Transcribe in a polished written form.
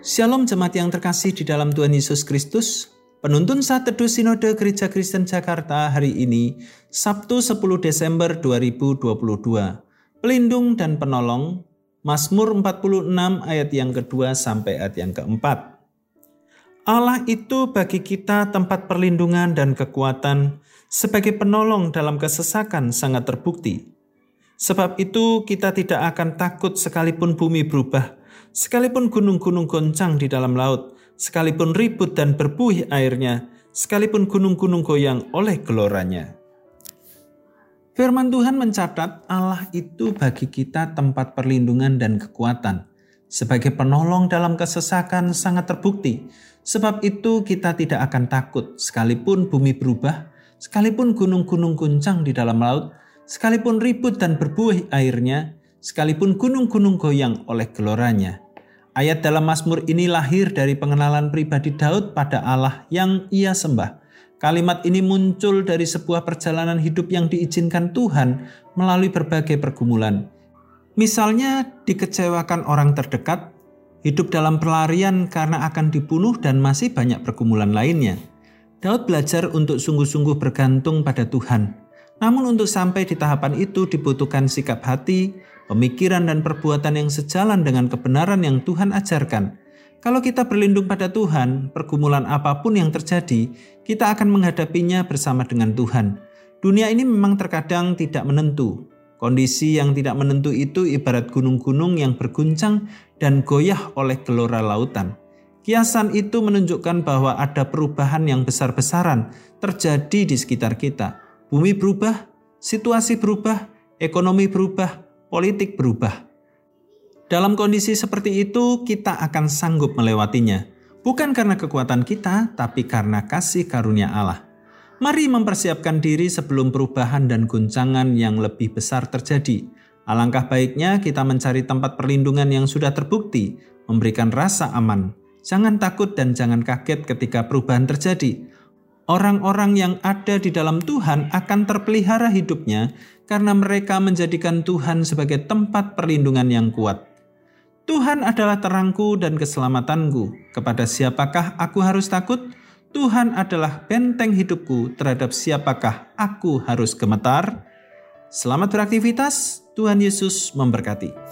Shalom jemaat yang terkasih di dalam Tuhan Yesus Kristus. Penuntun Saat Teduh Sinode Gereja Kristen Jakarta hari ini, Sabtu 10 Desember 2022. Pelindung dan penolong, Mazmur 46 ayat yang kedua sampai ayat yang keempat. Allah itu bagi kita tempat perlindungan dan kekuatan, sebagai penolong dalam kesesakan sangat terbukti. Sebab itu kita tidak akan takut sekalipun bumi berubah, sekalipun gunung-gunung goncang di dalam laut, sekalipun ribut dan berbuih airnya, sekalipun gunung-gunung goyang oleh geloranya. Firman Tuhan mencatat Allah itu bagi kita tempat perlindungan dan kekuatan, sebagai penolong dalam kesesakan sangat terbukti. Sebab itu kita tidak akan takut sekalipun bumi berubah, sekalipun gunung-gunung goncang di dalam laut, sekalipun ribut dan berbuih airnya, sekalipun gunung-gunung goyang oleh geloranya. Ayat dalam Mazmur ini lahir dari pengenalan pribadi Daud pada Allah yang ia sembah. Kalimat ini muncul dari sebuah perjalanan hidup yang diizinkan Tuhan melalui berbagai pergumulan. Misalnya dikecewakan orang terdekat, hidup dalam pelarian karena akan dibunuh dan masih banyak pergumulan lainnya. Daud belajar untuk sungguh-sungguh bergantung pada Tuhan. Namun untuk sampai di tahapan itu dibutuhkan sikap hati, pemikiran dan perbuatan yang sejalan dengan kebenaran yang Tuhan ajarkan. Kalau kita berlindung pada Tuhan, pergumulan apapun yang terjadi, kita akan menghadapinya bersama dengan Tuhan. Dunia ini memang terkadang tidak menentu. Kondisi yang tidak menentu itu ibarat gunung-gunung yang berguncang dan goyah oleh gelora lautan. Kiasan itu menunjukkan bahwa ada perubahan yang besar-besaran terjadi di sekitar kita. Bumi berubah, situasi berubah, ekonomi berubah, politik berubah. Dalam kondisi seperti itu, kita akan sanggup melewatinya. Bukan karena kekuatan kita, tapi karena kasih karunia Allah. Mari mempersiapkan diri sebelum perubahan dan guncangan yang lebih besar terjadi. Alangkah baiknya kita mencari tempat perlindungan yang sudah terbukti, memberikan rasa aman. Jangan takut dan jangan kaget ketika perubahan terjadi. Orang-orang yang ada di dalam Tuhan akan terpelihara hidupnya karena mereka menjadikan Tuhan sebagai tempat perlindungan yang kuat. Tuhan adalah terangku dan keselamatanku. Kepada siapakah aku harus takut? Tuhan adalah benteng hidupku, terhadap siapakah aku harus gemetar? Selamat beraktivitas, Tuhan Yesus memberkati.